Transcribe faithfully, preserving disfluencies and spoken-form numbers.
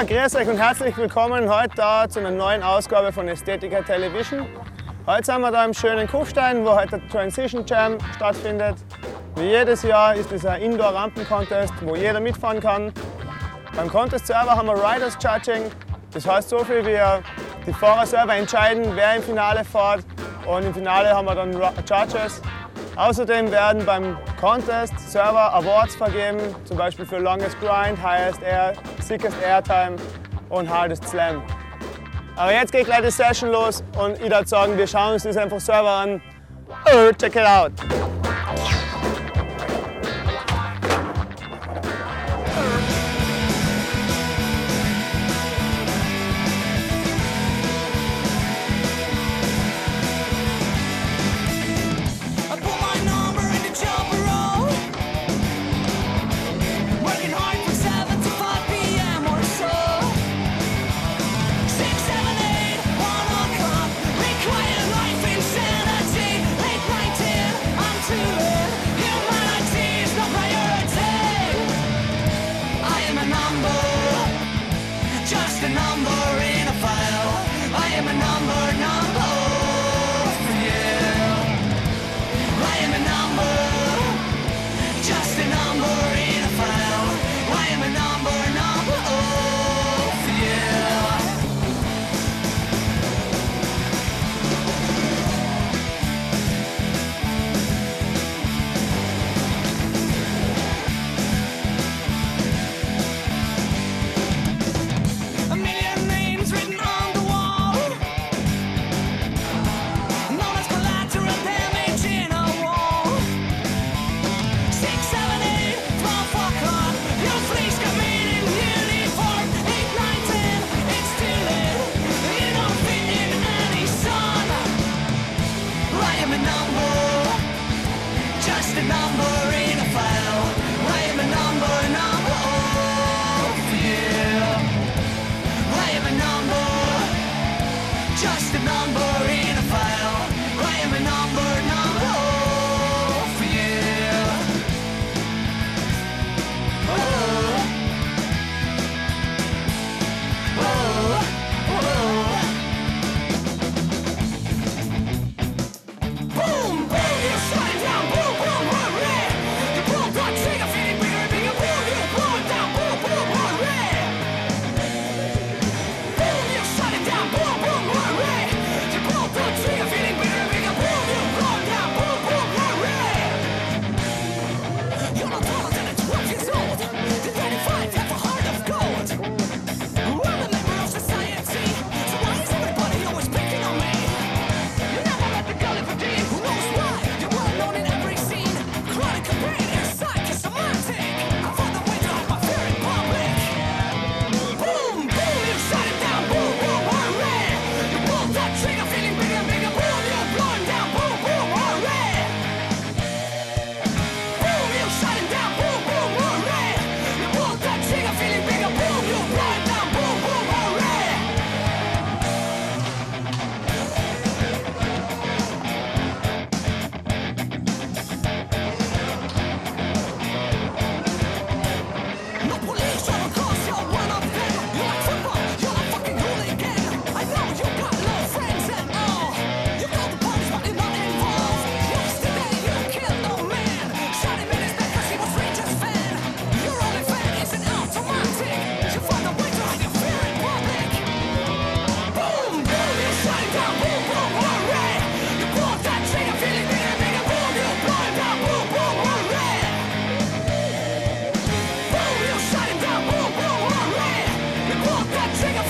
Ja, grüß euch und herzlich willkommen heute da zu einer neuen Ausgabe von Ästhetica Television. Heute sind wir da im schönen Kufstein, wo heute der Transition Jam stattfindet. Wie jedes Jahr ist es ein Indoor-Rampen-Contest, wo jeder mitfahren kann. Beim Contest selber haben wir Riders Judging. Das heißt so viel wie die Fahrer selber entscheiden, wer im Finale fährt. Und im Finale haben wir dann Judges. Außerdem werden beim Contest Server Awards vergeben, zum Beispiel für Longest Grind, Highest Air, Sickest Airtime und Hardest Slam. Aber jetzt geht gleich die Session los und ich würde sagen, wir schauen uns das einfach selber an. Oh, check it out! Check it out.